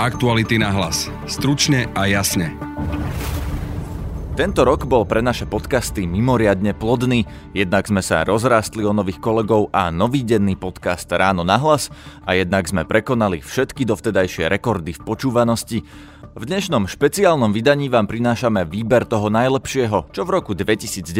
Aktuality na hlas. Stručne a jasne. Tento rok bol pre naše podcasty mimoriadne plodný, jednak sme sa rozrástli o nových kolegov a nový denný podcast Ráno nahlas a jednak sme prekonali všetky dovtedajšie rekordy v počúvanosti. V dnešnom špeciálnom vydaní vám prinášame výber toho najlepšieho, čo v roku 2019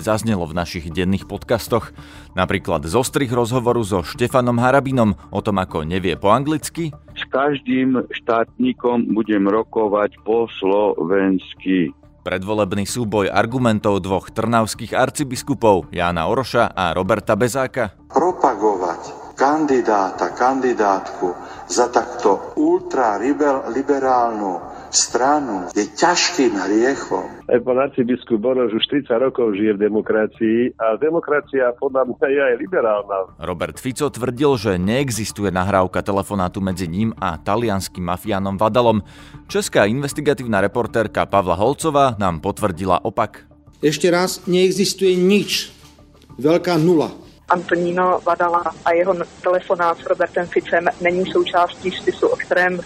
zaznelo v našich denných podcastoch. Napríklad zostrih rozhovoru so Štefanom Harabinom o tom, ako nevie po anglicky. S každým štátnikom budem rokovať po slovensky. Predvolebný súboj argumentov dvoch trnavských arcibiskupov Jána Oroša a Roberta Bezáka. Propagovať kandidátku za takto ultraliberálnu stranu je ťažkým hriechom. Pán arcibiskup Oroš už 30 rokov žije v demokracii a demokracia podľa mňa je aj liberálna. Robert Fico tvrdil, že neexistuje nahrávka telefonátu medzi ním a talianskym mafiánom Vadalom. Česká investigatívna reportérka Pavla Holcová nám potvrdila opak. Ešte raz, neexistuje nič. Veľká nula. Antonino Vadala a jeho telefonát s Robertem Ficem není součástí spisu, o kterém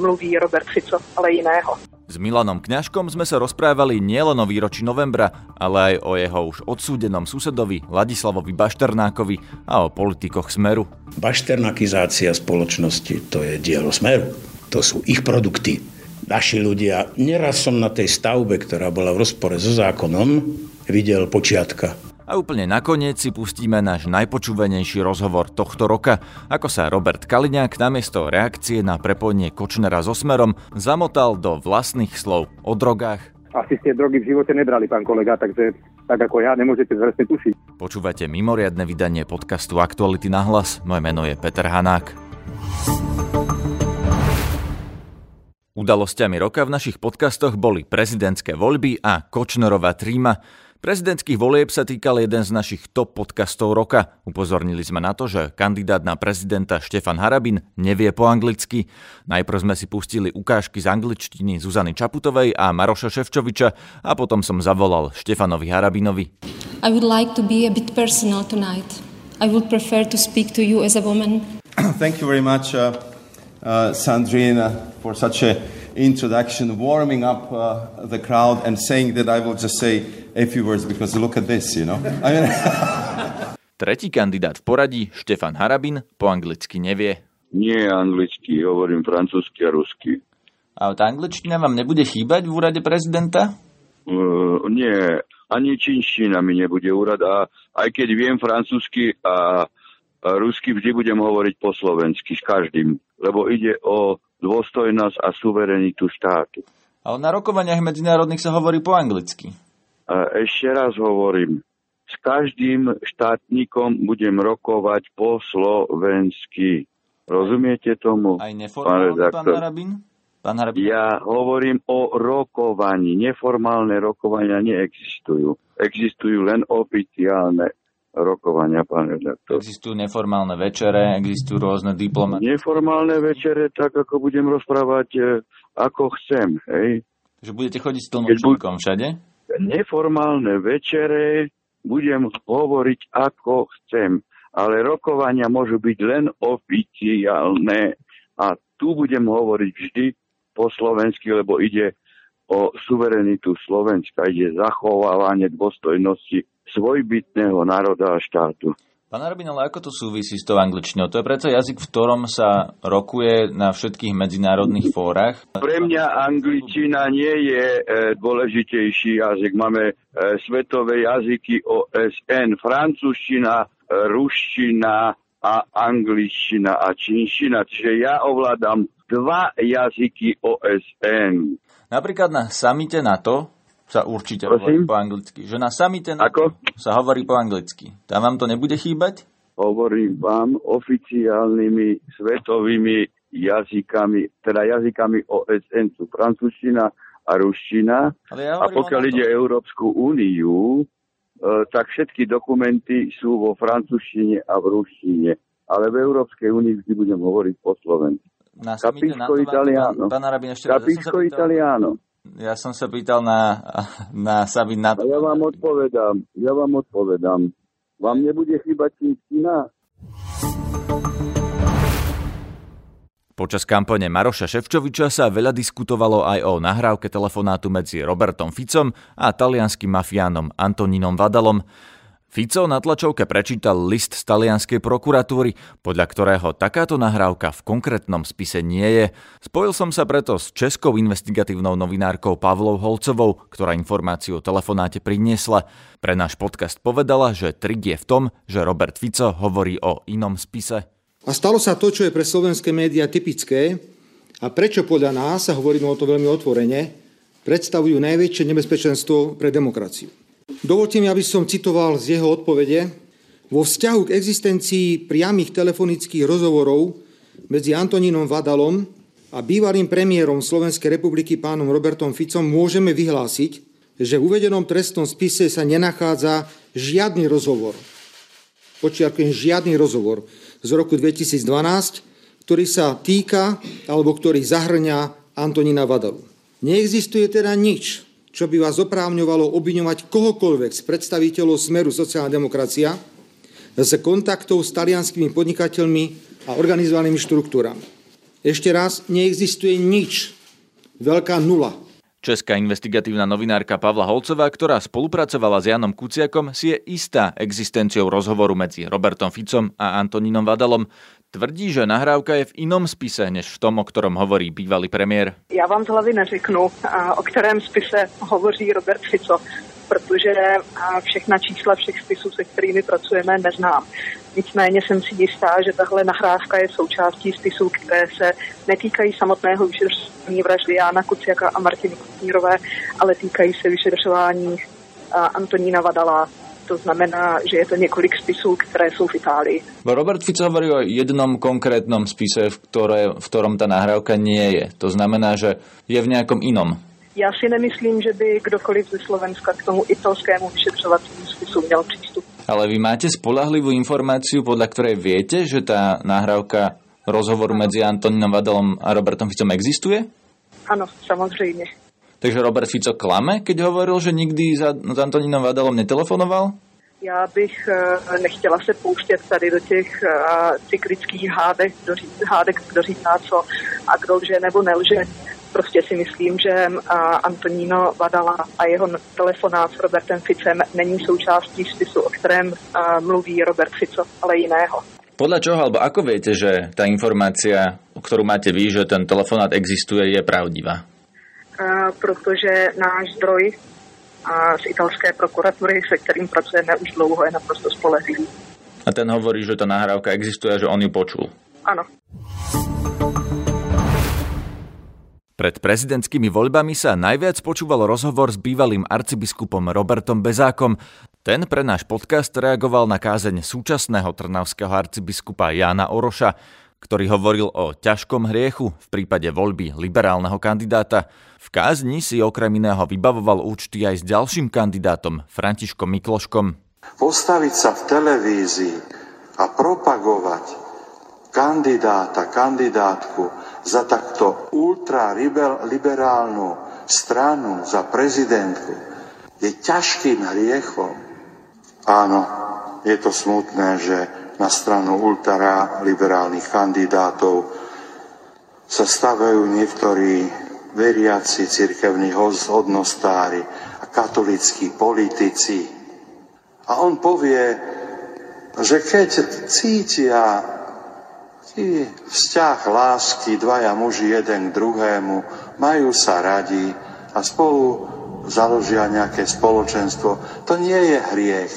mluví Robert Fico, ale jiného. S Milanom Kňažkom sme sa rozprávali nielen o výročí novembra, ale aj o jeho už odsúdenom susedovi Ladislavovi Bašternákovi a o politikoch Smeru. Bašternakizácia spoločnosti, to je dielo Smeru. To sú ich produkty. Naši ľudia, neraz som na tej stavbe, ktorá bola v rozpore so zákonom, videl počiatka. A úplne nakoniec si pustíme náš najpočúvanejší rozhovor tohto roka, ako sa Robert Kaliňák namiesto reakcie na prepojenie Kočnera so Smerom zamotal do vlastných slov o drogách. Asi ste drogy v živote nebrali, pán kolega, takže tak ako ja nemôžete zresne tušiť. Počúvate mimoriadne vydanie podcastu Aktuality na hlas. Moje meno je Peter Hanák. Udalosťami roka v našich podcastoch boli prezidentské voľby a Kočnerova tríma. Prezidentských volieb sa týkal jeden z našich top podcastov roka. Upozornili sme na to, že kandidát na prezidenta Štefan Harabin nevie po anglicky. Najprv sme si pustili ukážky z angličtiny Zuzany Čaputovej a Maroša Ševčoviča a potom som zavolal Štefanovi Harabinovi. I would like to be a bit personal tonight. I would prefer to speak to you as a woman. Thank you very much, Sandrina, for such a introduction, warming up the crowd and saying that I will just say a few words because look at this, you know. I mean... Tretí kandidát v poradí, Štefan Harabin, po anglicky nevie. Nie anglicky, hovorím francúzsky a rusky. A tá angličtina vám nebude chýbať v úrade prezidenta? Nie, ani čínština mi nebude úrad. A aj keď viem francúzsky a rusky, vždy budem hovoriť po slovensky s každým, lebo ide o dôstojnosť a suverenitu štátu. Ale na rokovaniach medzinárodných sa hovorí po anglicky. Ešte raz hovorím, s každým štátnikom budem rokovať po slovensky. Rozumiete tomu? Aj neformálne, pán Harabin? Pán Harabin? Ja hovorím o rokovaní. Neformálne rokovania neexistujú. Existujú len oficiálne rokovania, pán redaktor. Existujú neformálne večere, existujú rôzne diplomaty. Neformálne večere, tak ako budem rozprávať, ako chcem, hej. Takže budete chodiť s tlmočníkom všade? Neformálne večere budem hovoriť, ako chcem, ale rokovania môžu byť len oficiálne a tu budem hovoriť vždy po slovensky, lebo ide o suverenitu Slovenska, ide zachovávanie dôstojnosti svojbytného národa a štátu. Pán Harabin, ale ako to súvisí s tou angličtinou? To je predsa jazyk, v ktorom sa rokuje na všetkých medzinárodných fórach. Pre mňa angličtina nie je dôležitejší jazyk. Máme svetové jazyky OSN, francúzština, ruština a angličtina a čínština. Čiže ja ovládam dva jazyky OSN. Napríklad na samite NATO sa určite hovorí po anglicky. Že na samite NATO sa hovorí po anglicky. Tam vám to nebude chýbať? Hovorím vám oficiálnymi svetovými jazykami, teda jazykami OSN sú francúzština a ruština. Ja a pokiaľ ide Európsku úniu, tak všetky dokumenty sú vo francúzštine a v ruštine. Ale v Európskej únii vždy budem hovoriť po slovensku. Capisco italiano. Capisco italiano. Ja som sa pýtal na Sabin. Na... Ja vám odpovedám. Vám nebude chýbať čínština? Počas kampane Maroša Ševčoviča sa veľa diskutovalo aj o nahrávke telefonátu medzi Robertom Ficom a talianskym mafiánom Antoninom Vadalom. Fico na tlačovke prečítal list z talianskej prokuratúry, podľa ktorého takáto nahrávka v konkrétnom spise nie je. Spojil som sa preto s českou investigatívnou novinárkou Pavlou Holcovou, ktorá informáciu o telefonáte priniesla. Pre náš podcast povedala, že trik je v tom, že Robert Fico hovorí o inom spise. A stalo sa to, čo je pre slovenské médiá typické a prečo podľa nás, a hovoríme o to veľmi otvorene, predstavujú najväčšie nebezpečenstvo pre demokraciu. Dovolte mi, aby som citoval z jeho odpovede. Vo vzťahu k existencii priamých telefonických rozhovorov medzi Antonínom Vadalom a bývalým premiérom Slovenskej republiky pánom Robertom Ficom môžeme vyhlásiť, že v uvedenom trestnom spise sa nenachádza žiadny rozhovor. Počiarkujem, žiadny rozhovor z roku 2012, ktorý sa týka alebo ktorý zahrňa Antonína Vadalu. Neexistuje teda nič, čo by vás oprávňovalo obviňovať kohokoľvek z predstaviteľov Smeru sociálna demokracia z kontaktov s talianskými podnikateľmi a organizovanými štruktúrami. Ešte raz, neexistuje nič. Veľká nula. Česká investigatívna novinárka Pavla Holcová, ktorá spolupracovala s Jánom Kuciakom, si je istá existenciou rozhovoru medzi Robertom Ficom a Antonínom Vadalom. Tvrdí, že nahrávka je v inom spise, než v tom, o ktorom hovorí bývalý premiér. Ja vám z hlavy neřeknu, o kterém spise hovoří Robert Fico, protože všechna čísla všech spisů, se kterými pracujeme, neznám. Nicméně jsem si jistá, že tahle nahrávka je součástí spisů, které se netýkají samotného vyšetřování vraždy Jána Kuciaka a Martiny Kušnírové, ale týkají se vyšetřování Antonína Vadala. To znamená, že je to niekoľko spisov, ktoré sú v Itálii. Robert Fico hovorí o jednom konkrétnom spise, v ktorom tá nahrávka nie je. To znamená, že je v nejakom inom. Já si nemyslím, že by kdokoliv ze Slovenska k tomu italskému vyšetřovacímu spisu měl přístup. Ale vy máte spoľahlivú informáciu, podľa ktorej viete, že tá nahrávka rozhovoru medzi Antonínom Vadalom a Robertom Ficom existuje? Áno, samozrejme. Takže Robert Fico klame, keď hovoril, že nikdy s Antonínom Vadalom netelefonoval? Já bych nechtěla se pouštět tady do těch cyklických hádek, kdo říká co a kdo lže nebo nelže. Prostě si myslím, že Antonino Vadala a jeho telefonát s Robertem Ficem není součástí spisu, o kterém mluví Robert Fico, ale jiného. Podľa čoho, alebo ako viete, že tá informácia, ktorú máte vy, že ten telefonát existuje, je pravdivá? Protože náš zdroj z italské prokuratury, se kterým pracujeme už dlouho, je naprosto spolehlivý. A ten hovorí, že tá nahrávka existuje a že on ju počul? Áno. Pred prezidentskými voľbami sa najviac počúval rozhovor s bývalým arcibiskupom Robertom Bezákom. Ten pre náš podcast reagoval na kázeň súčasného trnavského arcibiskupa Jána Oroša, ktorý hovoril o ťažkom hriechu v prípade voľby liberálneho kandidáta. V kázni si okrem iného vybavoval účty aj s ďalším kandidátom, Františkom Mikloškom. Postaviť sa v televízii a propagovať kandidáta, kandidátku za takto ultraliberálnu stranu, za prezidentku, je ťažkým hriechom. Áno, je to smutné, že na stranu ultraliberálnych kandidátov sa stavajú niektorí veriaci, cirkevní hodnostári a katolíckí politici. A on povie, že keď cítia i vzťah lásky, dvaja muži jeden k druhému, majú sa radi a spolu založia nejaké spoločenstvo. To nie je hriech.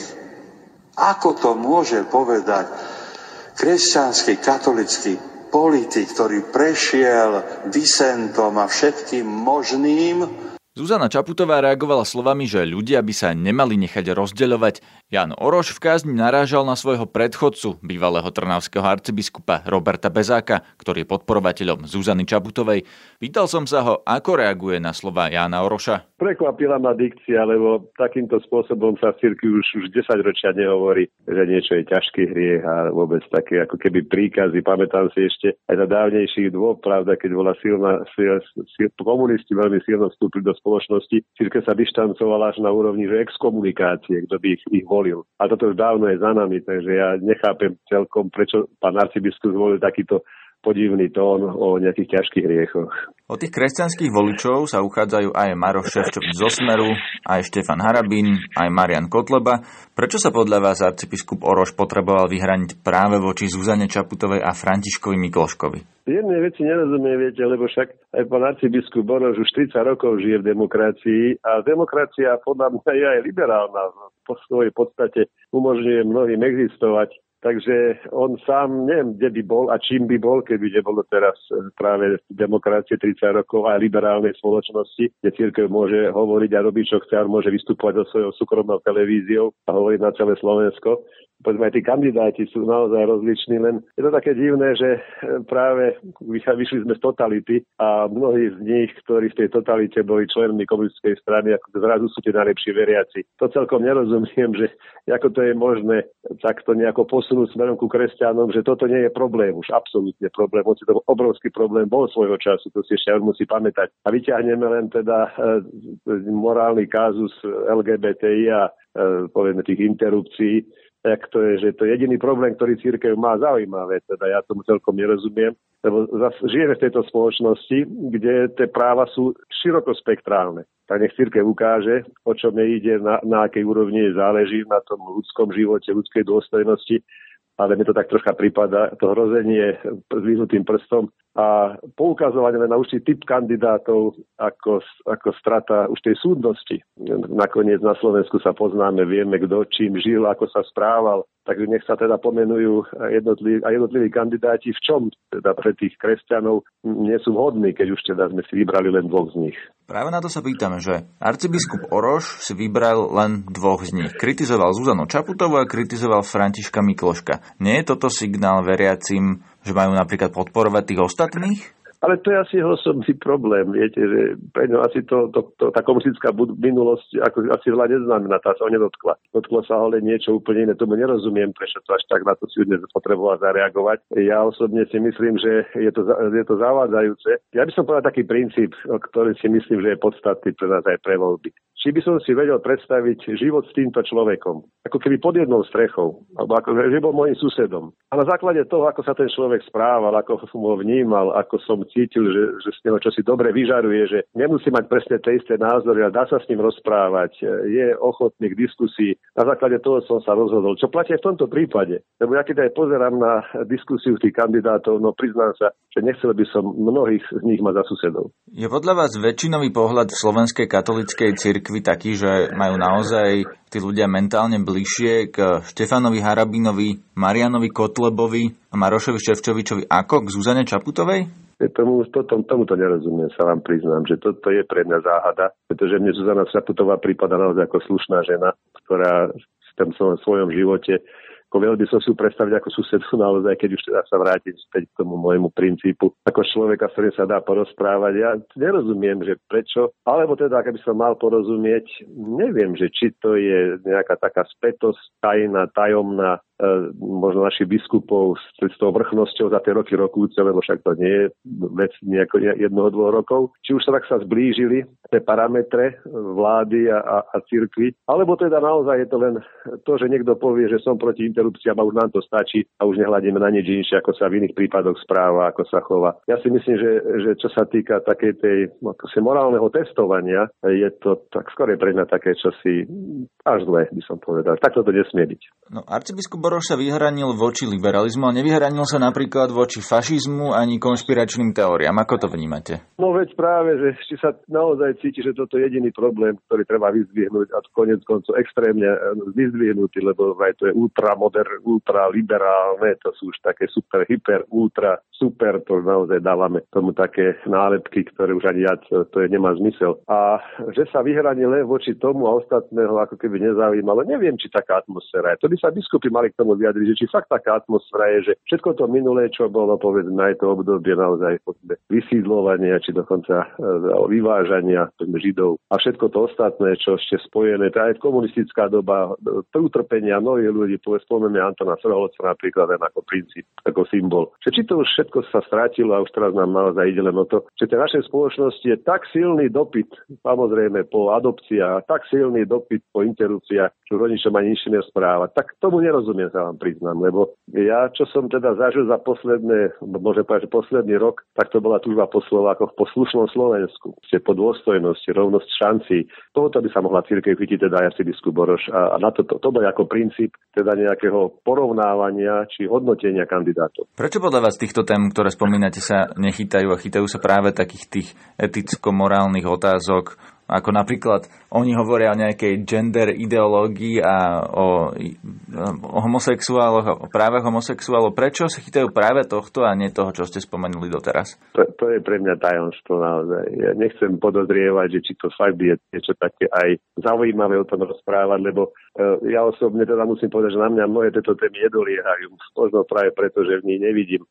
Ako to môže povedať kresťanský, katolický politik, ktorý prešiel disentom a všetkým možným? Zuzana Čaputová reagovala slovami, že ľudia by sa nemali nechať rozdeľovať. Ján Oroš v kázni narážal na svojho predchodcu, bývalého trnavského arcibiskupa Roberta Bezáka, ktorý je podporovateľom Zuzany Čaputovej. Pýtal som sa ho, ako reaguje na slova Jána Oroša. Prekvapila ma dikcia, lebo takýmto spôsobom sa v cirkvi už 10 ročia nehovorí, že niečo je ťažký hriech a vôbec také ako keby príkazy. Pamätám si ešte aj za dávnejších dôb, pravda, keď bola komunisti veľmi silno vstúpili do spoločnosti, cirkev sa vyštancovala až na úrovni exkomunikácie, kto by ich volil. A toto už dávno je za nami, takže ja nechápem celkom, prečo pán arcibiskup zvolil takýto podivný tón o nejakých ťažkých riechoch. O tých kresťanských voličov sa uchádzajú aj Maroš Ševčovič zo Smeru, aj Štefan Harabin, aj Marian Kotleba. Prečo sa podľa vás arcibiskup Orosch potreboval vyhraniť práve voči Zuzane Čaputovej a Františkovi Mikloškovi? Jednej veci nerozumiem, viete, lebo však aj pán arcibiskup Orosch už 30 rokov žije v demokracii a demokracia podľa mňa je aj liberálna. Po svojej podstate umožňuje mnohým existovať. Takže on sám neviem, kde by bol a čím by bol, keby nebolo teraz práve demokracie 30 rokov a liberálnej spoločnosti, kde cirkev môže hovoriť a robiť, čo chce, a môže vystupovať so svojou súkromnou televíziou a hovoriť na celé Slovensko. Povedzme, aj tí kandidáti sú naozaj rozliční, len je to také divné, že práve vyšli sme z totality a mnohí z nich, ktorí v tej totalite boli členmi komunistickej strany, ako zrazu sú tie najlepší veriaci. To celkom nerozumiem, že ako to je možné takto nejako posunúť smerom ku kresťanom, že toto nie je problém, už absolútne problém, hoci to obrovský problém bol svojho času, to si ešte musí pamätať. A vyťahneme len teda morálny kázus LGBTI a povedzme tých interrupcií, tak to je, že to je jediný problém, ktorý cirkev má, zaujímavé, teda ja tomu celkom nerozumiem, lebo žijeme v tejto spoločnosti, kde tie práva sú širokospektrálne. Tak nech cirkev ukáže, o čom jej ide, na akej úrovni záleží, na tom ľudskom živote, ľudskej dôstojnosti, ale mi to tak troška prípada, to hrozenie zvihnutým prstom a poukazovanie na určitý typ kandidátov ako strata už tej súdnosti. Nakoniec na Slovensku sa poznáme, vieme, kto čím žil, ako sa správal, takže nech sa teda pomenujú jednotliví kandidáti, v čom teda pre tých kresťanov nie sú vhodní, keď už teda sme si vybrali len dvoch z nich. Práve na to sa pýtame, že arcibiskup Orosch si vybral len dvoch z nich. Kritizoval Zuzanu Čaputovú a kritizoval Františka Mikloška. Nie je toto signál veriacim, že majú napríklad podporovať tých ostatných? Ale to je asi osobný problém, viete, že pre ňo asi tá komunistická minulosť ako asi veľa neznamená, tá sa ho nedotkla. Dotklo sa ho len niečo úplne iné, tomu nerozumiem, prečo to až tak na to si dnes potreboval zareagovať. Ja osobne si myslím, že je to zavádzajúce. Ja by som povedal taký princíp, ktorý si myslím, že je podstatný pre nás aj pre voľby. Či by som si vedel predstaviť život s týmto človekom, ako keby pod jednou strechou, alebo ako že bol môjim susedom. A na základe toho, ako sa ten človek správal, ako som ho vnímal, ako som cítil, že z neho čosi dobre vyžaruje, že nemusí mať presne tie isté názory, ale dá sa s ním rozprávať, je ochotný k diskusii. Na základe toho som sa rozhodol, čo platí v tomto prípade. Lebo ja keď aj pozerám na diskusiu tých kandidátov, no priznám sa, že nechcel by som mnohých z nich mať za susedov. Je podľa vás väčšinový pohľad v slovenskej katolíckej cirkvi takí, že majú naozaj tí ľudia mentálne bližšie k Štefanovi Harabinovi, Marianovi Kotlebovi a Marošovi Ševčovičovi ako k Zuzane Čaputovej? Tomuto nerozumiem, sa vám priznám, že toto je pre mňa záhada, pretože mne Zuzana Čaputová prípada naozaj ako slušná žena, ktorá v tom svojom živote, ako veľmi som si ju predstaviť ako susedu naozaj, keď už teda sa vrátim späť k tomu môjmu princípu, ako človeka, s ktorým sa dá porozprávať. Ja nerozumiem, že prečo, alebo teda, keby som mal porozumieť, neviem, že či to je nejaká taká spätosť, tajná, tajomná, možno našich biskupov s tou vrchnosťou za tie roky rokúce, lebo však to nie je vec nejako jednoho, dvoch rokov. Či už sa tak sa zblížili tie parametre vlády a cirkvi, alebo teda naozaj je to len to, že niekto povie, že som proti interrupciám a už nám to stačí a už nehľadíme na nič inšie, ako sa v iných prípadoch správa, ako sa chová. Ja si myslím, že čo sa týka takej tej morálneho testovania, je to tak skôr pre mňa také čosi až zlé, by som povedal. Takto to nesmie byť. No, arcibiskup Orosch sa vyhranil voči liberalizmu, ale nevyhranil sa napríklad voči fašizmu ani konšpiračným teóriám. Ako to vnímate? No veď práve, že či sa naozaj cíti, že toto je jediný problém, ktorý treba vyzdvihnúť a koniec koncov extrémne vyzdvihnutý, lebo aj to je ultramoderné, ultraliberálne, to sú už také super, hyper, ultra, super, to naozaj dávame tomu také nálepky, ktoré už ani ja, to je, nemá zmysel. A že sa vyhranil len voči tomu a ostatného ako keby nezaujímalo, neviem, či taká atmosféra je. To by sa biskupy mali tomu vyjadriť, že či fakt taká atmosféra je, že všetko to minulé, čo bolo, povedzme, aj to obdobie naozaj vysídlovania, či dokonca vyvážania Židov a všetko to ostatné, čo ešte spojené, tá aj komunistická doba, utrpenia nových ľudí, spomeme Antona Srholca napríklad len ako princíp, ako symbol. Či to už všetko sa strátilo a už teraz nám naozaj ide len o to, že v našej spoločnosti je tak silný dopyt, samozrejme po adopciách, tak silný dopyt po interrupciách, čo rodičom ani nič nespráva. Tak tomu nerozumiem. sa vám priznám, lebo ja, čo som teda zažil za posledné, môžem povedať, že posledný rok, tak to bola túžba po Slovákoch, po slušnom Slovensku, po dôstojnosti, rovnosť šanci. Tohoto by sa mohla cirkev chytiť, teda arcibiskup Orosch, a na to bol ako princíp teda nejakého porovnávania či hodnotenia kandidátov. Prečo podľa vás týchto tém, ktoré spomínate, sa nechytajú a chytajú sa práve takých tých eticko-morálnych otázok, ako napríklad oni hovoria o nejakej gender ideológii a o homosexuáloch, o právach homosexuálov. Prečo sa chytajú práve tohto a nie toho, čo ste spomenuli doteraz? To je pre mňa tajomstvo naozaj. Ja nechcem podozrievať, že či to fakt je niečo také aj zaujímavé o tom rozprávať, lebo ja osobne teda musím povedať, že na mňa mnohé tieto témy nedoliehajú. Možno práve preto, že v nej nevidím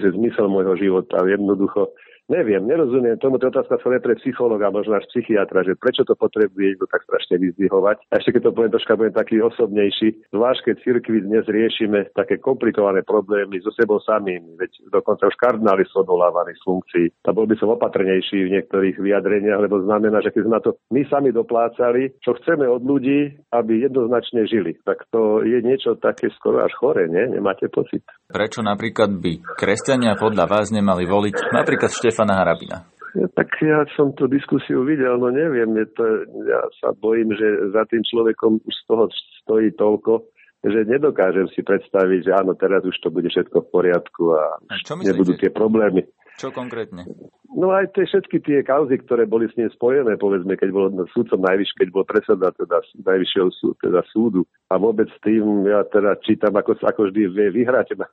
zmysel môjho života. Jednoducho neviem, nerozumiem tomu, to je otázka celé pre psychologa, možno až psychiatra, že prečo to potrebuje to tak strašne vyzdvihovať. A ešte keď to poviem, troška budem taký osobnejší, zvlášť keď cirkvi dnes riešime také komplikované problémy so sebou samým, veď dokonca už kardináli sú odvolávaní z funkcií. A bol by som opatrnejší v niektorých vyjadreniach, lebo znamená, že keď sme na to my sami doplácali, čo chceme od ľudí, aby jednoznačne žili. Tak to je niečo také skoro až chore, nie? Nemáte pocit? Prečo napríklad by kresťania podľa vás nemali voliť napríklad Štefana Harabina? Ja, tak ja som tú diskusiu videl, no neviem, ja sa bojím, že za tým človekom už z toho stojí toľko, že nedokážem si predstaviť, že áno, teraz už to bude všetko v poriadku a nebudú tie problémy. Čo konkrétne? No aj všetky tie kauzy, ktoré boli s ním spojené, povedzme, keď bol súdcom najvyššie, keď bol predseda teda najvyššieho teda súdu. A vôbec tým, ja teda čítam, ako vždy vie vyhrať na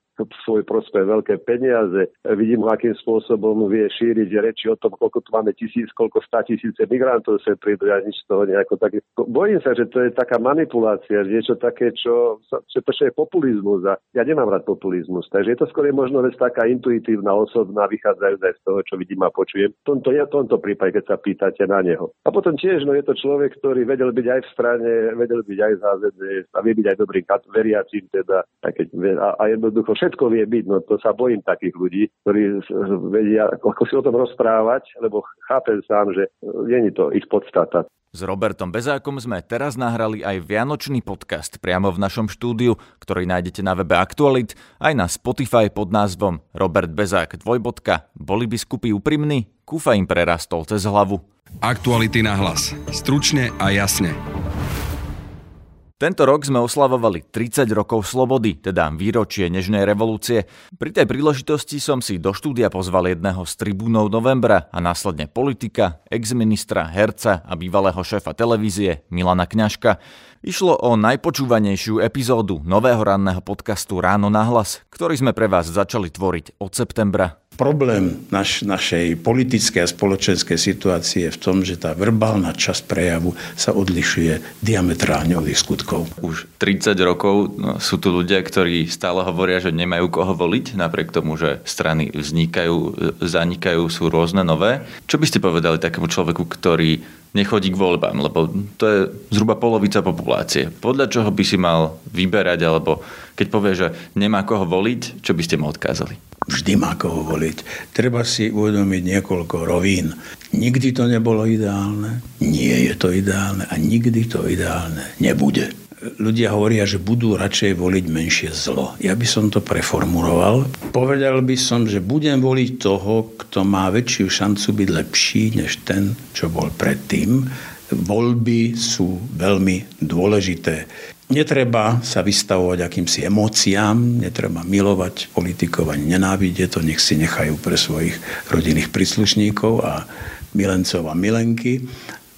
svoj prospech veľké peniaze. Vidím ho, akým spôsobom vie šíriť reči o tom, koľko tu máme koľko 100 000 migrantov sa prídu, a nič z toho nejako také. Bojím sa, že to je taká manipulácia, niečo také, čo to je populizmus. A ja nemám rád populizmus, takže je to skôr možno vec taká intuitívna, osobná, vychádzajú aj z toho, čo vidím a počujem. V tomto prípade, keď sa pýtate na neho. A potom tiež, no je to človek, ktorý vedel byť aj v strane, vedel byť aj v HZDS a vie byť aj dobrým veriacím teda. A jednoducho všetko vie byť, no to sa bojím takých ľudí, ktorí vedia, ako si o tom rozprávať, lebo chápem sám, že nie je to ich podstata. S Robertom Bezákom sme teraz nahrali aj vianočný podcast priamo v našom štúdiu, ktorý nájdete na webe Aktualit, aj na Spotify pod názvom Robert Bezák : Boli biskupi úprimní? Kúfa im prerastol cez hlavu. Aktuality na hlas. Stručne a jasne. Tento rok sme oslavovali 30 rokov slobody, teda výročie nežnej revolúcie. Pri tej príležitosti som si do štúdia pozval jedného z tribúnov novembra a následne politika, exministra, herca a bývalého šéfa televízie Milana Kňažka. Išlo o najpočúvanejšiu epizódu nového ranného podcastu Ráno nahlas, ktorý sme pre vás začali tvoriť od septembra. Problém našej politickej a spoločenskej situácie je v tom, že tá verbálna časť prejavu sa odlišuje diametrálne od ich skutkov. Už 30 rokov sú tu ľudia, ktorí stále hovoria, že nemajú koho voliť, napriek tomu, že strany vznikajú, zanikajú, sú rôzne nové. Čo by ste povedali takému človeku, ktorý nechodí k voľbám, lebo to je zhruba polovica populácie? Podľa čoho by si mal vyberať, alebo keď povie, že nemá koho voliť, čo by ste mu odkázali? Vždy má koho voliť. Treba si uvedomiť niekoľko rovín. Nikdy to nebolo ideálne, nie je to ideálne a nikdy to ideálne nebude. Ľudia hovoria, že budú radšej voliť menšie zlo. Ja by som to preformuloval. Povedal by som, že budem voliť toho, kto má väčšiu šancu byť lepší než ten, čo bol predtým. Voľby sú veľmi dôležité. Netreba sa vystavovať akýmsi emóciám, netreba milovať politikov ani nenávidieť, to nech si nechajú pre svojich rodinných príslušníkov a milencov a milenky,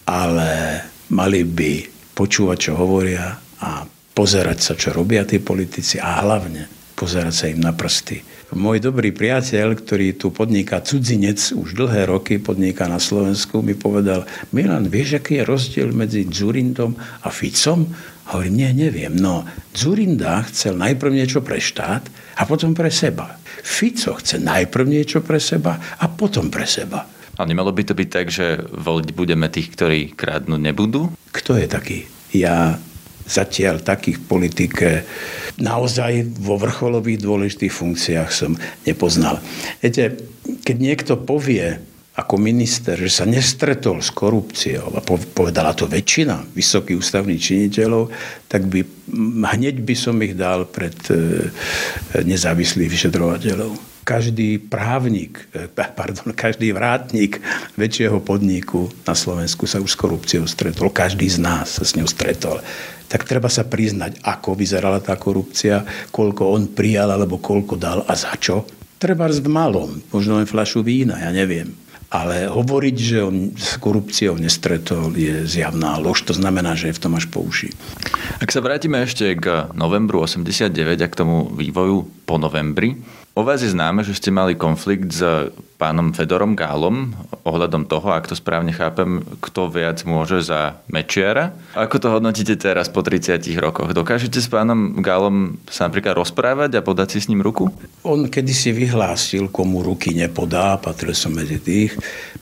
ale mali by počúvať, čo hovoria a pozerať sa, čo robia tí politici a hlavne pozerať sa im na prsty. Môj dobrý priateľ, ktorý tu podniká, cudzinec, už dlhé roky podniká na Slovensku, mi povedal: Milan, vieš, aký je rozdiel medzi Dzurindom a Ficom? Hovorím, neviem. No, Dzurinda chcel najprv niečo pre štát a potom pre seba. Fico chce najprv niečo pre seba a potom pre seba. A nemalo by to byť tak, že voliť budeme tých, ktorí krádnuť nebudú? Kto je taký? Ja zatiaľ takých politike naozaj vo vrcholových dôležitých funkciách som nepoznal. Viete, keď niekto povie, a ako minister, že sa nestretol s korupciou, a povedala to väčšina vysokých ústavných činiteľov, tak by, hneď by som ich dal pred nezávislých vyšetrovateľov. Každý vrátnik väčšieho podniku na Slovensku sa už s korupciou stretol. Každý z nás sa s ňou stretol. Tak treba sa priznať, ako vyzerala tá korupcia, koľko on prijal, alebo koľko dal a za čo. Trebárs v malom, možno len fľašu vína, ja neviem. Ale hovoriť, že on s korupciou nestretol, je zjavná lož. To znamená, že je v tom až po uši. Ak sa vrátime ešte k novembru 89 a k tomu vývoju po novembri, o vás je známe, že ste mali konflikt s pánom Fedorom Gálom ohľadom toho, ak to správne chápem, kto viac môže za Mečiara. Ako to hodnotíte teraz po 30 rokoch? Dokážete s pánom Gálom sa napríklad rozprávať a podať si s ním ruku? On kedysi vyhlásil, komu ruky nepodá, patril som medzi tých.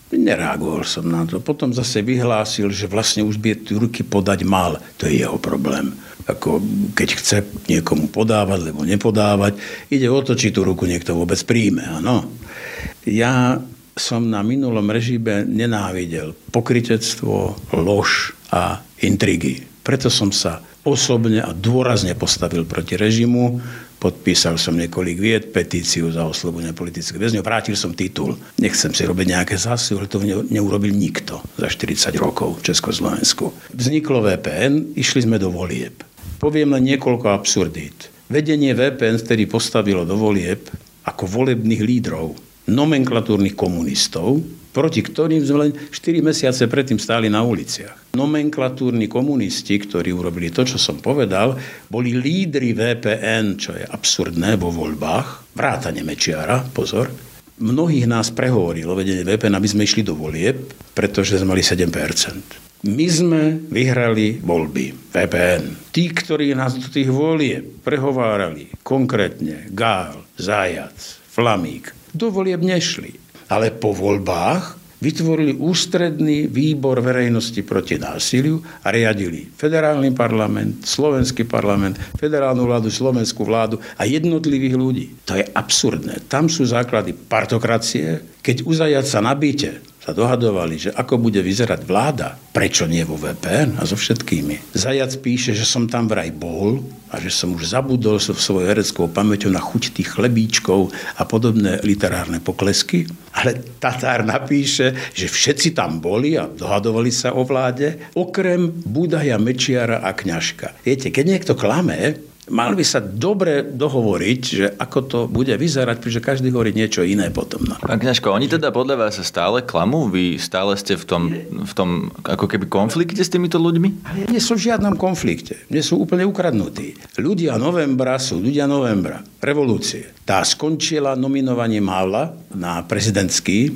Nereagoval som na to. Potom zase vyhlásil, že vlastne už by ruky podať mal. To je jeho problém. Ako keď chce niekomu podávať, lebo nepodávať, ide o to, či tú ruku niekto vôbec príjme. Áno. Ja som na minulom režime nenávidel pokrytectvo, lož a intrigy. Preto som sa osobne a dôrazne postavil proti režimu. Podpísal som niekoľko vied, petíciu za oslobodenie politických väzňov, vrátil som titul. Nechcem si robiť nejaké zásily, to neurobil nikto za 40 rokov v Československu. Vzniklo VPN, išli sme do volieb. Poviem len niekoľko absurdít. Vedenie VPN vtedy postavilo do volieb ako volebných lídrov, nomenklatúrnych komunistov, proti ktorým sme len 4 mesiace predtým stáli na uliciach. Nomenklatúrni komunisti, ktorí urobili to, čo som povedal, boli lídri VPN, čo je absurdné vo voľbách, vrátane Mečiara, pozor. Mnohých nás prehovorilo vedenie VPN, aby sme išli do volieb, pretože sme mali 7%. My sme vyhrali voľby VPN. Tí, ktorí nás do tých volieb prehovárali, konkrétne Gál, Zajac, Flamík, do volieb nešli. Ale po voľbách vytvorili ústredný výbor verejnosti proti násiliu a riadili federálny parlament, slovenský parlament, federálnu vládu, slovenskú vládu a jednotlivých ľudí. To je absurdné. Tam sú základy partokracie. Keď u Zajaca na byte sa dohadovali, že ako bude vyzerať vláda, prečo nie vo VPN a so všetkými. Zajac píše, že som tam vraj bol a že som už zabudol svojou hereckou pamäťou na chuť tých chlebíčkov a podobné literárne poklesky. Ale Tatár napíše, že všetci tam boli a dohadovali sa o vláde, okrem Budaja, Mečiara a Kňažka. Viete, keď niekto klame, mal by sa dobre dohovoriť, že ako to bude vyzerať, pretože každý hovorí niečo iné potom. Pán Kňažko, oni teda podľa vás stále klamú? Vy stále ste v tom ako keby konflikte s týmito ľuďmi? Nie sú v žiadnom konflikte. Nie sú úplne ukradnutí. Ľudia novembra sú ľudia novembra. Revolúcie. Tá skončila nominovaním Havla na prezidentský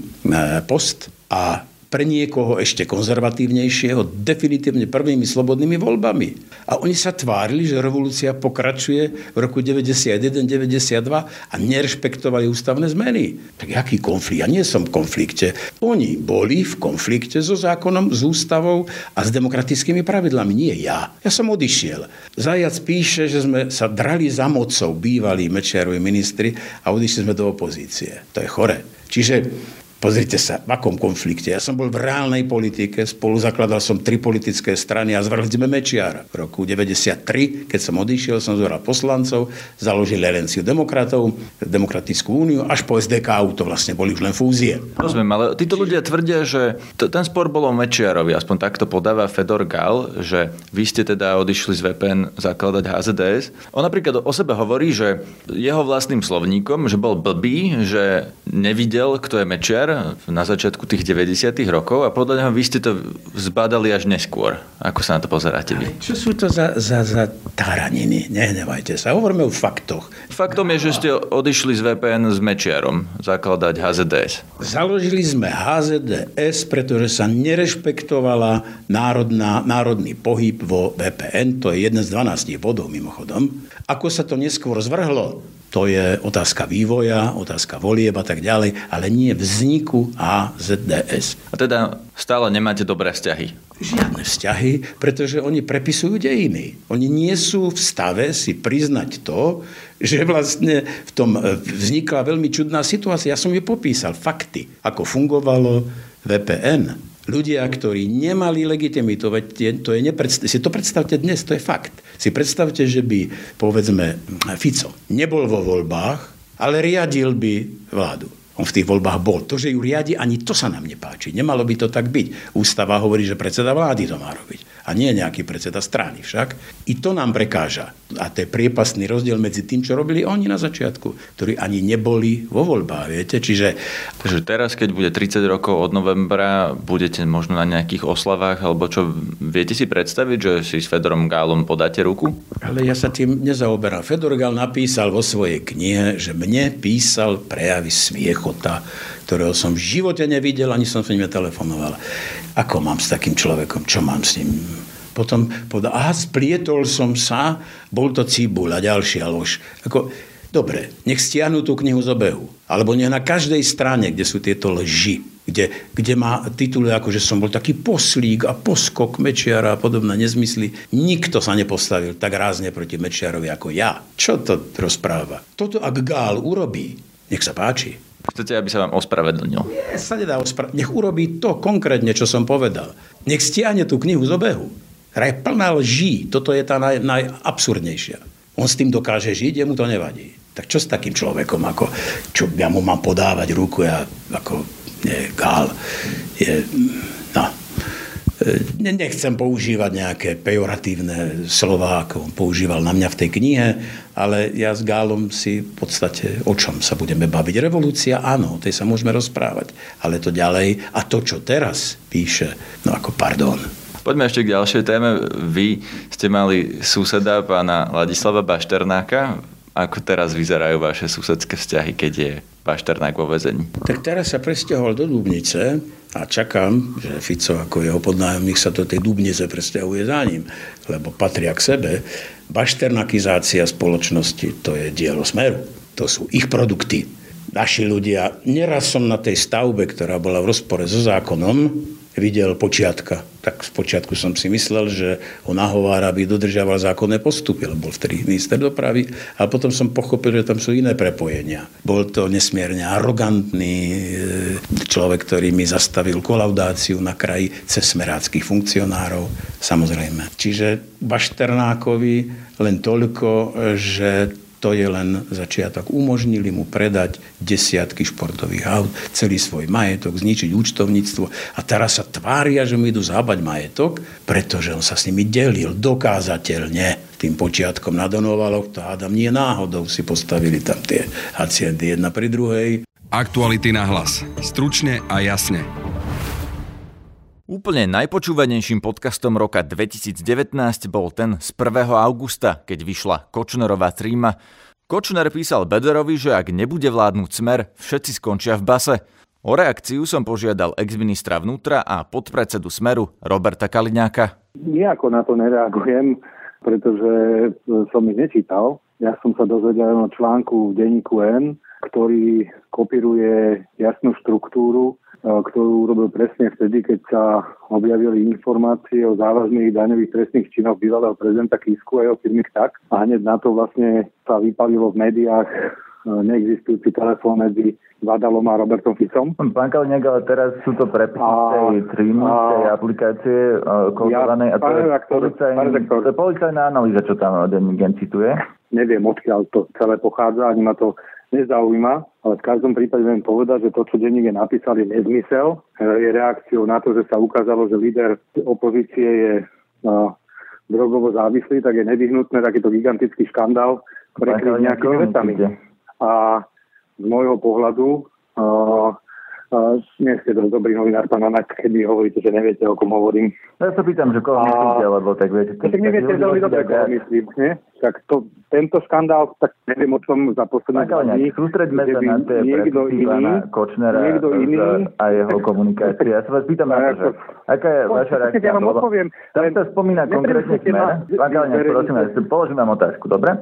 post a pre niekoho ešte konzervatívnejšieho, definitívne prvými slobodnými voľbami. A oni sa tvárili, že revolúcia pokračuje v roku 91-92 a nerešpektovali ústavné zmeny. Tak aký konflikt? Ja nie som v konflikte. Oni boli v konflikte so zákonom, s ústavou a s demokratickými pravidlami. Nie ja. Ja som odišiel. Zajac píše, že sme sa drali za mocou, bývalí Mečiarovi ministri, a odišli sme do opozície. To je chore. Čiže pozrite sa, v akom konflikte. Ja som bol v reálnej politike, spolu zakladal som 3 politické strany a zvrhli sme Mečiara. V roku 1993, keď som odišiel, som zobral poslancov, založil Alianciu Demokratov, Demokratickú úniu, až po SDKU to vlastne boli už len fúzie. Rozumiem, ale títo ľudia tvrdia, že ten spor bol o Mečiarovi, aspoň takto podáva Fedor Gál, že vy ste teda odišli z VPN zakladať HZDS. On napríklad o sebe hovorí, že jeho vlastným slovníkom, že bol blbý, že nevidel, kto je Mečiar na začiatku tých 90. rokov, a podľa neho vy ste to zbadali až neskôr. Ako sa na to pozeráte vy? Čo sú to za taraniny? Nehnevajte sa. Hovoríme o faktoch. Faktom je, že ste odišli z VPN s Mečiarom zakladať HZDS. Založili sme HZDS, pretože sa nerešpektovala národný pohyb vo VPN. To je jeden z 12 bodov mimochodom. Ako sa to neskôr zvrhlo? To je otázka vývoja, otázka volieb a tak ďalej, ale nie vzniku HZDS. A teda stále nemáte dobré vzťahy? žiadne vzťahy, pretože oni prepisujú dejiny. Oni nie sú v stave si priznať to, že vlastne v tom vznikla veľmi čudná situácia. Ja som ju popísal, fakty, ako fungovalo VPN. Ľudia, ktorí nemali legitimitu, to je si to predstavte dnes, to je fakt. Si predstavte, že by, povedzme, Fico nebol vo voľbách, ale riadil by vládu. On v tých voľbách bol. To, že ju riadi, ani to sa nám nepáči. Nemalo by to tak byť. Ústava hovorí, že predseda vlády to má robiť. A nie nejaký predseda strany však. I to nám prekáža. A to je priepastný rozdiel medzi tým, čo robili oni na začiatku, ktorí ani neboli vo voľbách, viete. Čiže... Takže teraz, keď bude 30 rokov od novembra, budete možno na nejakých oslavách, alebo čo, viete si predstaviť, že si s Fedorom Gálom podáte ruku? Ale ja sa tým nezaoberám. Fedor Gál napísal vo svojej knihe, že mne písal prejavy smiechu, ktorého som v živote nevidel, ani som s ním telefonoval. Ako mám s takým človekom? Čo mám s ním? Potom povedal, aha, splietol som sa, bol to cibuľ a ďalšia lož. Ako, dobre, nech stiahnu tú knihu z obehu. Alebo nech na každej strane, kde sú tieto lži, kde má titule, ako že som bol taký poslík a poskok Mečiara a podobné nezmysly. Nikto sa nepostavil tak rázne proti Mečiarovi ako ja. Čo to rozpráva? Toto ak Gál urobí, nech sa páči. Chcete, aby sa vám ospravedlnil? Nie, sa nedá ospravedlniť. Nech urobí to konkrétne, čo som povedal. Nech stiahne tú knihu z obehu. Ktorá je plná lží. Toto je tá najabsurdnejšia. On s tým dokáže žiť, jemu to nevadí. Tak čo s takým človekom? Ako, čo ja mu mám podávať ruku? Ja ako... Nie, Gál. Je, no. Nechcem používať nejaké pejoratívne slová, ako on používal na mňa v tej knihe, ale ja s Gálom si v podstate o čom sa budeme baviť. Revolúcia, áno, o tej sa môžeme rozprávať, ale to ďalej a to, čo teraz píše, no ako pardon. Poďme ešte k ďalšej téme. Vy ste mali suseda pána Ladislava Bašternáka. Ako teraz vyzerajú vaše susedské vzťahy, keď je Bašternák vo väzení? Tak teraz sa presťahol do Dubnice a čakám, že Fico ako jeho podnájomník sa do tej Dubnice presťahuje za ním, lebo patria k sebe. Bašternakizácia spoločnosti, to je dielo Smeru. To sú ich produkty. Naši ľudia, neraz som na tej stavbe, ktorá bola v rozpore so zákonom, videl počiatka. Tak z počiatku som si myslel, že ho nahovára, aby dodržiaval zákonné postupy, lebo bol vtedy minister dopravy, ale potom som pochopil, že tam sú iné prepojenia. Bol to nesmierne arogantný človek, ktorý mi zastavil kolaudáciu na kraji cez smeráckých funkcionárov, samozrejme. Čiže Bašternákovi len toľko, že to je len začiatok. Umožnili mu predať desiatky športových aut, celý svoj majetok, zničiť účtovníctvo a teraz sa tvária, že mu idú zhábať majetok, pretože on sa s nimi delil dokázateľne. Tým počiatkom na Donovaloch to hádam nie náhodou si postavili tam tie haciendy jedna pri druhej. Aktuality na hlas. Stručne a jasne. Úplne najpočúvanejším podcastom roka 2019 bol ten z 1. augusta, keď vyšla Kočnerová tríma. Kočner písal Bederovi, že ak nebude vládnuť Smer, všetci skončia v base. O reakciu som požiadal exministra vnútra a podpredsedu Smeru Roberta Kaliňáka. Nijako na to nereagujem, pretože som ich nečítal. Ja som sa dozvedel o článku v Denníku N, ktorý kopíruje jasnú štruktúru, ktorú urobil presne vtedy, keď sa objavili informácie o závažných daňových trestných činoch bývalého prezidenta Kisku a jeho firmy KTAC. A hneď na to vlastne sa vypalilo v médiách neexistujúci telefón medzi Vadalom a Robertom Ficom. Pán Kaliňák, ale teraz sú to prepíšť tej trímy, tej aplikácie kontrolovanej. To je policajná analýza, čo tam Denník N cituje. Neviem, odkiaľ to celé pochádza, ani ma to nezaujíma, ale v každom prípade viem povedať, že to, čo Denník N napísal, je nezmysel. Je reakciou na to, že sa ukázalo, že líder opozície je drogovo závislý, tak je nevyhnutné takýto gigantický škandál prekryť nejakými vetami. A z môjho pohľadu nie ste dosť dobrý novinár, pán Hanák, keď mi hovoríte, že neviete, o kom hovorím. Ja sa pýtam, že koho myslíte, alebo tak viete. Tak neviete veľmi dobre, koho myslím, nie? Tak tento škandál, tak neviem, o čom za posledné dní, kde by niekto iný a jeho komunikácie. Ja sa vás pýtam na to, že aká je vaša reakcia? Ja vám odpoviem. Tam sa spomína konkrétne Smer. Pán Kaliňák, prosím, položím vám otázku, dobre?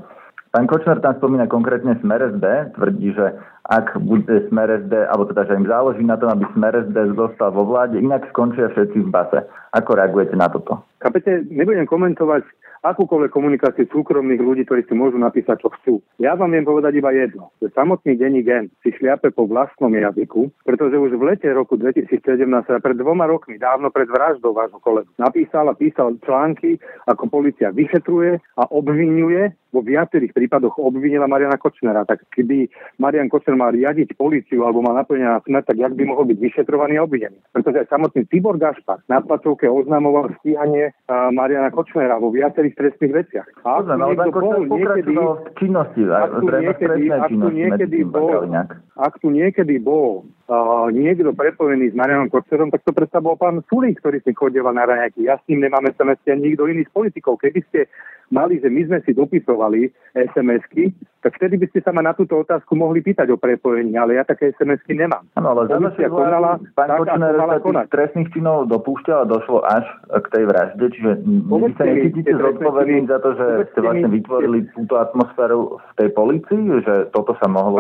Pán Kočner tam spomína konkrétne Smer-SD, tvrdí, že ak bude Smer-SD, alebo teda, že im záleží na tom, aby Smer-SDS zostal vo vláde, inak skončia všetci v base. Ako reagujete na toto? Kapite, nebudem komentovať akúkoľvek komunikáciu súkromných ľudí, ktorí si môžu napísať, čo chcú. Ja vám viem povedať iba jedno, že samotný denník N si šliape po vlastnom jazyku, pretože už v lete roku 2017, pred 2 rokmi, dávno pred vraždou vášho kolegu, písal články, ako polícia vyšetruje a obvinuje, vo viacerých prípadoch obvinila Mariána Kočnera. Tak keby Marián Kočner mal riadiť políciu alebo mal naplnená smrť, tak jak by mohol byť vyšetrovaný a obvinený. Pretože aj samotný Tibor Gašpar na tlačovke oznamoval stíhanie Mariána Kočnera vo viacerých trestných veciach. A ak tu niekedy bol niekto prepojený s Marianom Kočnerom, tak to predsa bol pán Sulík, ktorý si chodieval na raňajky. Ja s ním nemáme semestia nikto iný z politikov. Keby ste mali, že my sme si dopisovali SMS-ky, tak vtedy by ste sa ma na túto otázku mohli pýtať o prepojení, ale ja také SMS-ky nemám. Áno, ale polícia konala, pán Kočner sa tých trestných činov dopúšťala, došlo až k tej vražde, čiže vy sa necítite zodpovedným za to, že ste vlastne vytvorili túto atmosféru v tej polícii, že toto sa mohlo...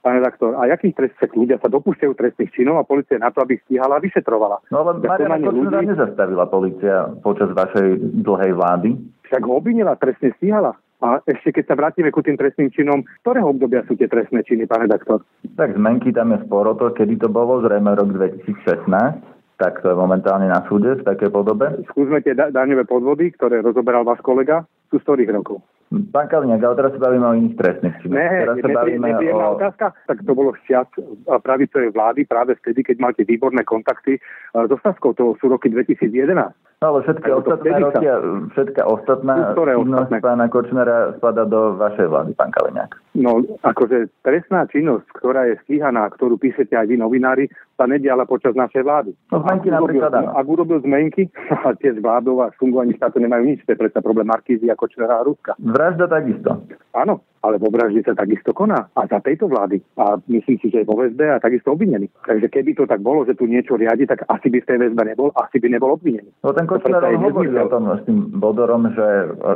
Pán redaktor, a jakých trestných ľudia sa dopúšťajú trestných činov a polícia na to, aby ich stíhala a vyšetrovala? No ale Mariana Kočnera nezastavila polícia počas vašej dlhej vlády. Však ho obvinila, trestne stíhala. A ešte keď sa vrátime ku tým trestným činom, ktorého obdobia sú tie trestné činy, pán redaktor? Tak zmenky tam je sporo to, kedy to bolo, zrejme rok 2016, tak to je momentálne na súde v takej podobe. Skúsme tie daňové podvody, ktoré rozoberal váš kolega, sú z ktorých rokov? Pán Kaliňák, ale teraz sa bavíme o iných trestných činoch. Nepríjemná otázka. Tak to bolo šťac pravicovej vlády práve vtedy, keď máte výborné kontakty so Saskou. To sú roky 2011. No ale všetká ostatná činnosť pána Kočnera spadá do vašej vlády, pán Kaliňák. No, akože trestná činnosť, ktorá je stíhaná, ktorú píšete aj vy novinári, sa nediala počas našej vlády. No, ak urobil zmenky, a tie z vládov a fungovaní štátu nemajú nič, to je predsa problém Markízy a Kočnera a Ruska. Vražda takisto. Áno, ale vo vražde sa takisto koná. A za tejto vlády. A myslím si, že je vo väzbe a takisto obvinený. Takže keby to tak bolo, že tu niečo riadi, tak asi by v tej väzbe nebol, asi by nebol obvinený. No ten Kočner hovorí o tom s tým Bodorom, že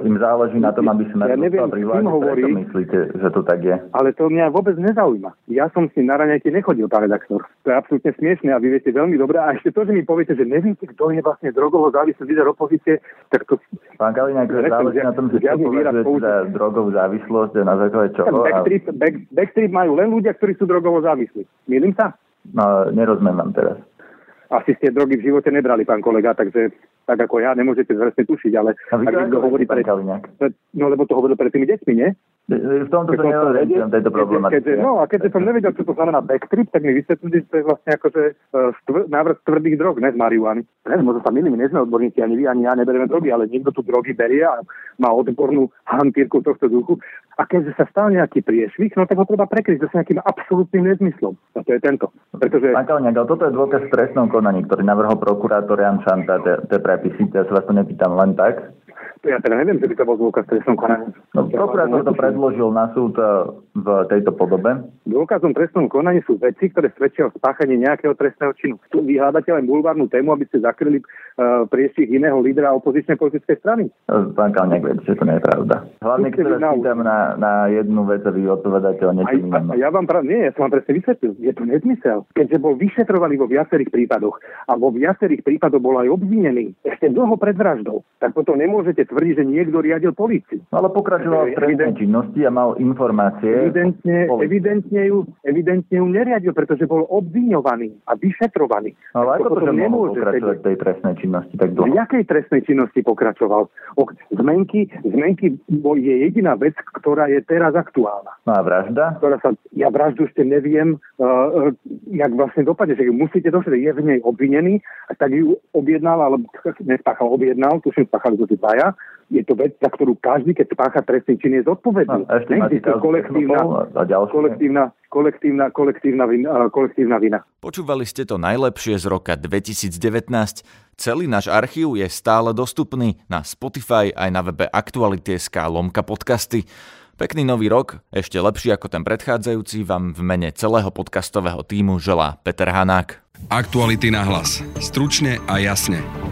im záleží na tom, aby sme dostali pri vláde. Preto myslíte, že to tak je? Ale to mňa vôbec nezaujíma. Ja som s ním na raňajky nechodil, pán redaktor. To je absolútne smiešné a vy viete veľmi dobre. A ešte to, že mi poviete, že neviete, kto je vlastne drogovo závislý líder opozície, tak to... Pán Kaliňák, záleží na tom, že čo považujete za drogovú závislosť na základe čoho? Backstreet majú len ľudia, ktorí sú drogovo závislí. Mýlim sa? No, nerozumiem vám teraz. Asi ste drogy v živote nebrali, pán kolega, takže tak ako ja, nemôžete zresne tušiť, ale... A vy to hovorí pán Kaliňák? No, lebo to hovoril pred tými deťmi, nie? V tomto to nerozumiem tejto problematiky. No, a keďže som nevedel, čo to znamená backtrip, tak mi vysvetlili, že to je vlastne akože návrh tvrdých drog, ne z marihuany. Možno sa milíme, nie sme odborníci, ani vy, ani ja neberieme drogy, ale niekto tu drogy berie a má odbornú hantírku tohto duchu. A keďže sa stal nejaký priešvih, no tak ho treba prekryť zase nejakým absolútnym nezmyslom. A to je tento. Pretože... Pán Kaliňák, ale toto je dôkaz v trestnom konaní, ktorý navrhol prokurátor Jan Čanta, tie prepisy, ja sa vás to nepýtam len tak. Ja teda neviem, že by to bol dôkaz trestnom konaní. No, prokurátor to predložil na súd v tejto podobe. Dôkazom trestnom konaní sú veci, ktoré svedčia o spáchaní nejakého trestného činu. Tu vyhľadáte len bulvárnu tému, aby ste zakryli priešich iného lídra opozičnej politickej strany. Pán Kaliňák, viete, že to nie je pravda. Hlavne, keď sa spýtam na jednu vec, a vy odpovedáte o niečom inom. Ja som vám presne vysvetlil. Je to nezmysel. Keďže bol vyšetrovaný vo viacerých prípadoch a vo viacerých prípadoch bol aj obvinený ešte dlho pred vraždou, tak potom nemôžete tvrdí, že niekto riadil políciu. Ale pokračoval v trestnej činnosti a mal informácie. Evidentne ju neriadil, pretože bol obviňovaný a vyšetrovaný. Ale ako to, že mohol pokračovať v tej trestnej činnosti tak dlho? V jakej trestnej činnosti pokračoval? Zmenky je jediná vec, ktorá je teraz aktuálna. No a vražda? Ja vraždu ešte neviem, jak vlastne dopadne. Že musíte došetriť, je v nej obvinený a tak ju spáchali to tí dvaja. Je to vec, za ktorú každý, keď spácha trestný čin, je zodpovedný. A ešte máte kolektívna vina. Počúvali ste to najlepšie z roka 2019. Celý náš archív je stále dostupný na Spotify aj na webe aktuality.sk/podcasty. Pekný nový rok, ešte lepší ako ten predchádzajúci, vám v mene celého podcastového tímu želá Peter Hanák. Aktuality na hlas. Stručne a jasne.